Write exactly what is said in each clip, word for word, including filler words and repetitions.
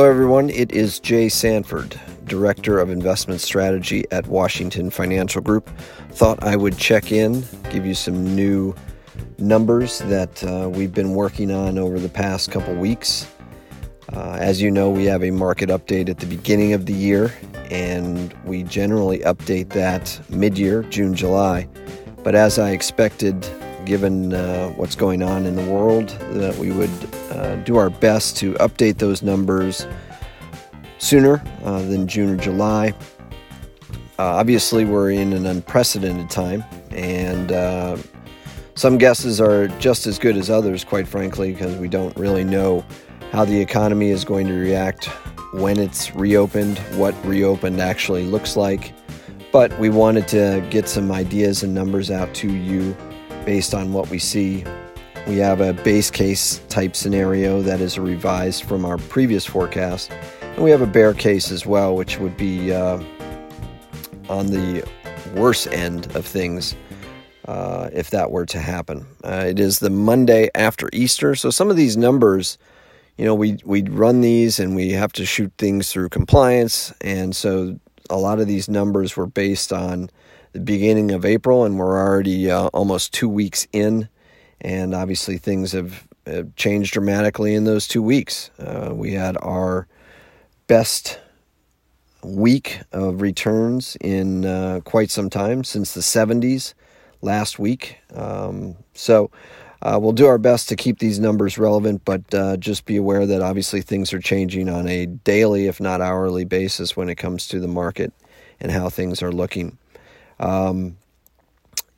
Hello, everyone. It is Jay Sanford, Director of Investment Strategy at Washington Financial Group. Thought I would check in, give you some new numbers that uh, we've been working on over the past couple weeks. Uh, as you know, we have a market update at the beginning of the year, and we generally update that mid-year, June, July. But as I expected, given uh, what's going on in the world, that we would uh, do our best to update those numbers sooner uh, than June or July. Uh, obviously, we're in an unprecedented time, and uh, some guesses are just as good as others, quite frankly, because we don't really know how the economy is going to react, when it's reopened, what reopened actually looks like. But we wanted to get some ideas and numbers out to you based on what we see. We have a base case type scenario that is revised from our previous forecast. And we have a bear case as well, which would be uh, on the worse end of things uh, if that were to happen. Uh, it is the Monday after Easter. So some of these numbers, you know, we, we run these and we have to shoot things through compliance. And so a lot of these numbers were based on the beginning of April, and we're already uh, almost two weeks in, and obviously things have, have changed dramatically in those two weeks. Uh, we had our best week of returns in uh, quite some time, since the seventies last week. Um, so uh, we'll do our best to keep these numbers relevant, but uh, just be aware that obviously things are changing on a daily, if not hourly basis when it comes to the market and how things are looking. Um,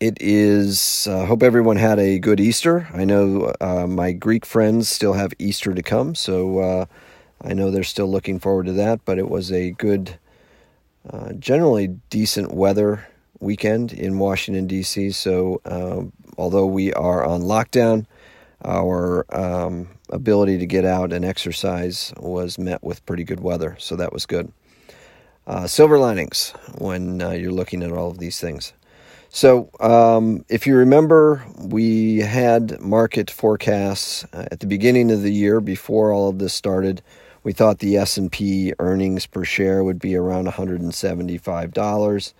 it is, I uh, hope everyone had a good Easter. I know, uh, my Greek friends still have Easter to come. So, uh, I know they're still looking forward to that, but it was a good, uh, generally decent weather weekend in Washington, D C. So, uh, although we are on lockdown, our, um, ability to get out and exercise was met with pretty good weather. So that was good. Uh, silver linings when uh, you're looking at all of these things. So um, if you remember, we had market forecasts uh, at the beginning of the year before all of this started. We thought the S and P earnings per share would be around one hundred seventy-five dollars.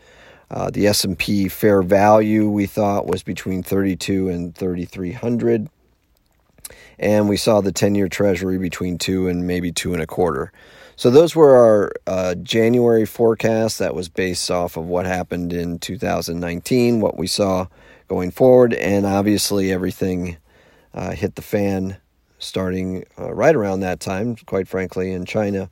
Uh, the S and P fair value we thought was between thirty-two hundred dollars and thirty-three hundred dollars. And we saw the ten-year treasury between two and maybe two and a quarter. So those were our uh, January forecasts. That was based off of what happened in two thousand nineteen, what we saw going forward. And obviously everything uh, hit the fan starting uh, right around that time, quite frankly, in China,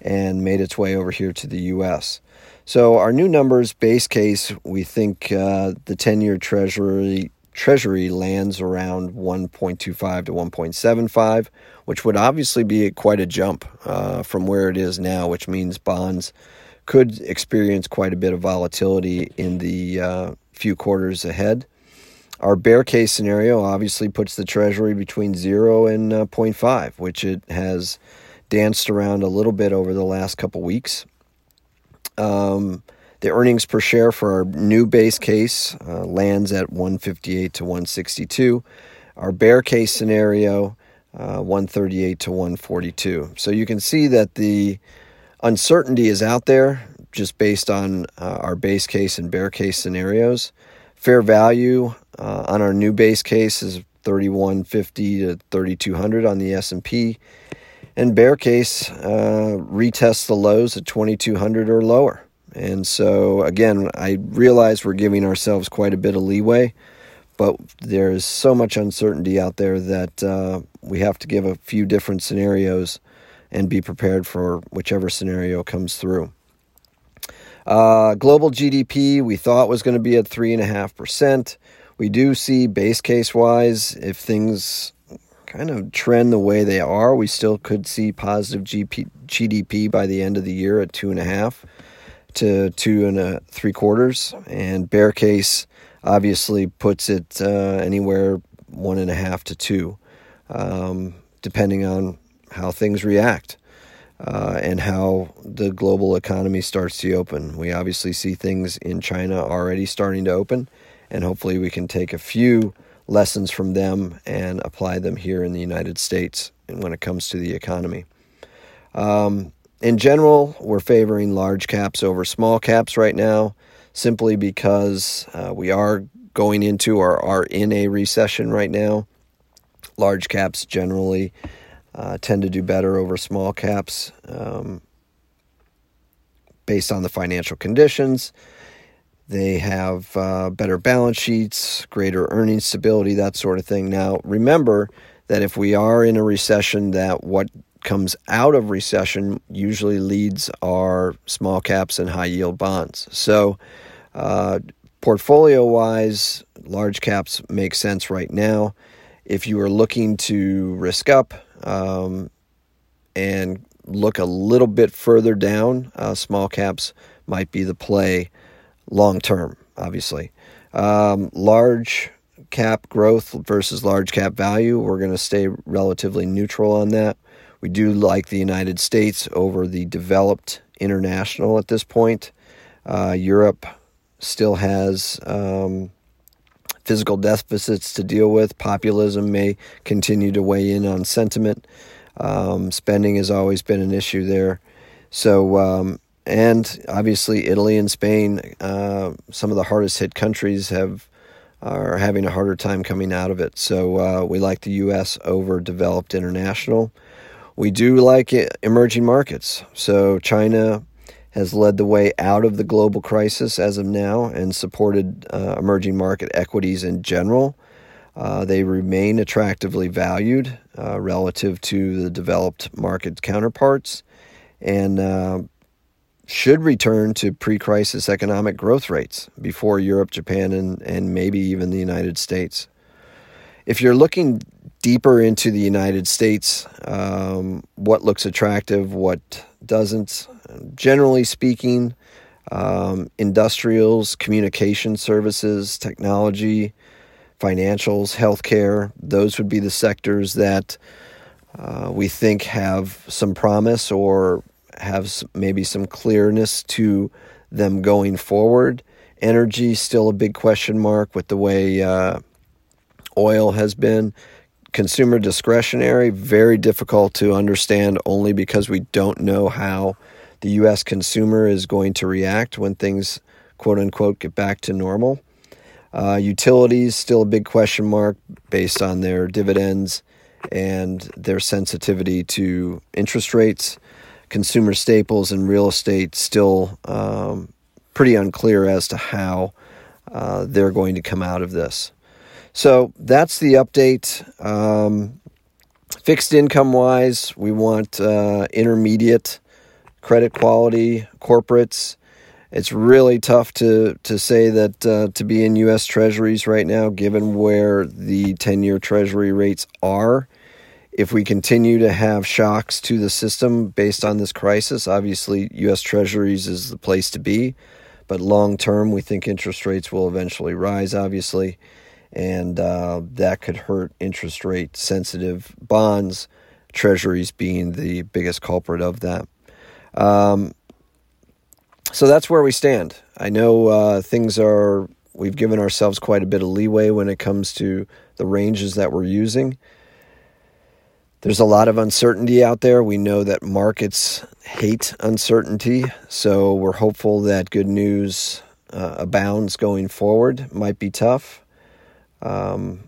and made its way over here to the U S. So our new numbers, base case, we think uh, the ten-year treasury Treasury lands around one point two five to one point seven five, which would obviously be quite a jump uh, from where it is now, which means bonds could experience quite a bit of volatility in the uh, few quarters ahead. Our bear case scenario obviously puts the Treasury between zero and uh, zero point five, which it has danced around a little bit over the last couple weeks. Um, The earnings per share for our new base case uh, lands at one fifty-eight to one sixty-two. Our bear case scenario, uh, one thirty-eight to one forty-two. So you can see that the uncertainty is out there just based on uh, our base case and bear case scenarios. Fair value uh, on our new base case is thirty-one fifty to thirty-two hundred on the S and P. And bear case uh, retests the lows at twenty-two hundred or lower. And so, again, I realize we're giving ourselves quite a bit of leeway, but there's so much uncertainty out there that uh, we have to give a few different scenarios and be prepared for whichever scenario comes through. Uh, global G D P, we thought was going to be at three point five percent. We do see base case-wise, if things kind of trend the way they are, we still could see positive G D P by the end of the year at two point five percent. To two and a three quarters, and bear case obviously puts it uh, anywhere one and a half to two, um, depending on how things react uh, and how the global economy starts to open. We obviously see things in China already starting to open, and hopefully we can take a few lessons from them and apply them here in the United States when it comes to the economy. Um, in general, we're favoring large caps over small caps right now, simply because uh, we are going into or are in a recession right now. Large caps generally uh, tend to do better over small caps um, based on the financial conditions. They have uh, better balance sheets, greater earnings stability, that sort of thing. Now, remember that if we are in a recession, that what comes out of recession usually leads our small caps and high yield bonds. So uh, portfolio-wise, large caps make sense right now. If you are looking to risk up um, and look a little bit further down, uh, small caps might be the play long-term, obviously. Um, large cap growth versus large cap value, we're going to stay relatively neutral on that. We do like the United States over the developed international at this point. Uh, Europe still has um, physical deficits to deal with. Populism may continue to weigh in on sentiment. Um, spending has always been an issue there. So, um, and obviously Italy and Spain, uh, some of the hardest hit countries have are having a harder time coming out of it. So uh, we like the U S over developed international. We do like emerging markets. So China has led the way out of the global crisis as of now and supported uh, emerging market equities in general. Uh, they remain attractively valued uh, relative to the developed market counterparts and uh, should return to pre-crisis economic growth rates before Europe, Japan, and, and maybe even the United States. If you're looking deeper into the United States, um, what looks attractive, what doesn't. Generally speaking, um, industrials, communication services, technology, financials, healthcare, those would be the sectors that uh, we think have some promise or have maybe some clearness to them going forward. Energy, still a big question mark with the way uh, oil has been. Consumer discretionary, very difficult to understand only because we don't know how the U S consumer is going to react when things, quote unquote, get back to normal. Uh, utilities, still a big question mark based on their dividends and their sensitivity to interest rates. Consumer staples and real estate, still um, pretty unclear as to how uh, they're going to come out of this. So that's the update. Um, fixed income-wise, we want uh, intermediate credit quality corporates. It's really tough to to say that uh, to be in U S Treasuries right now, given where the ten-year Treasury rates are. If we continue to have shocks to the system based on this crisis, obviously U S Treasuries is the place to be. But long-term, we think interest rates will eventually rise, obviously. And uh, that could hurt interest rate sensitive bonds, treasuries being the biggest culprit of that. Um, so that's where we stand. I know uh, things are, we've given ourselves quite a bit of leeway when it comes to the ranges that we're using. There's a lot of uncertainty out there. We know that markets hate uncertainty. So we're hopeful that good news uh, abounds going forward. Might be tough. Um,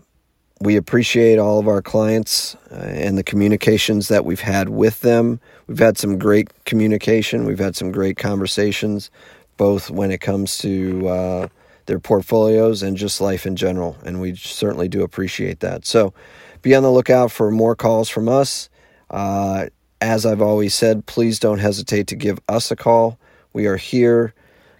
we appreciate all of our clients uh, and the communications that we've had with them. We've had some great communication. We've had some great conversations, both when it comes to uh, their portfolios and just life in general. And we certainly do appreciate that. So be on the lookout for more calls from us. Uh, as I've always said, please don't hesitate to give us a call. We are here.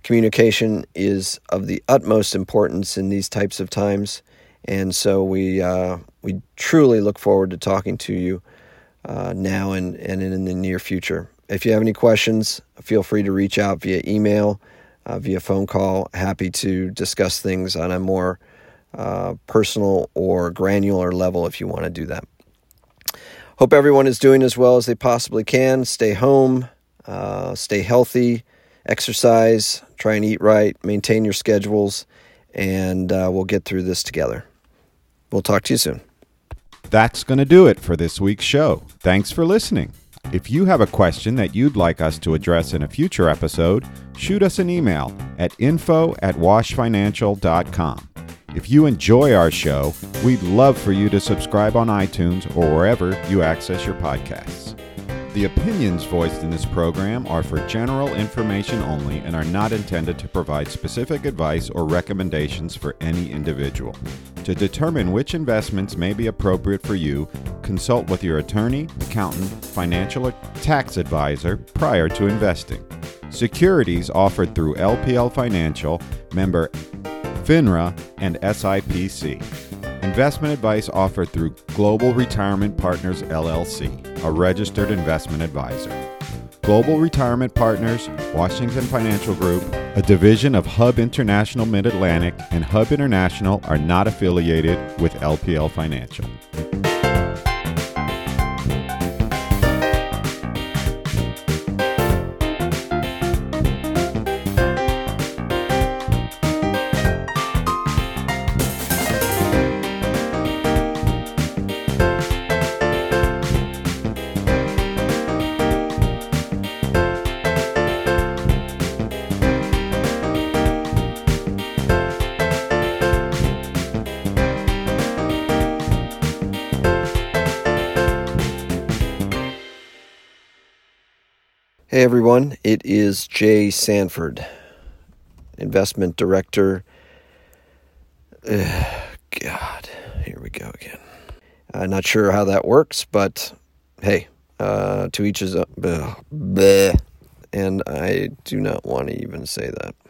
Communication is of the utmost importance in these types of times. And so we uh, we truly look forward to talking to you uh, now and, and in the near future. If you have any questions, feel free to reach out via email, uh, via phone call. Happy to discuss things on a more uh, personal or granular level if you want to do that. Hope everyone is doing as well as they possibly can. Stay home, uh, stay healthy, exercise, try and eat right, maintain your schedules, and uh, we'll get through this together. We'll talk to you soon. That's going to do it for this week's show. Thanks for listening. If you have a question that you'd like us to address in a future episode, shoot us an email at info at wash financial dot com. If you enjoy our show, we'd love for you to subscribe on iTunes or wherever you access your podcasts. The opinions voiced in this program are for general information only and are not intended to provide specific advice or recommendations for any individual. To determine which investments may be appropriate for you, consult with your attorney, accountant, financial or tax advisor prior to investing. Securities offered through L P L Financial, member FINRA, and S I P C. Investment advice offered through Global Retirement Partners, L L C, a registered investment advisor. Global Retirement Partners, Washington Financial Group, a division of Hub International Mid-Atlantic, and Hub International are not affiliated with L P L Financial. Hey everyone, it is Jay Sanford, investment director. Ugh, God, here we go again. I'm not sure how that works, but hey, uh, to each his own. Uh, and I do not want to even say that.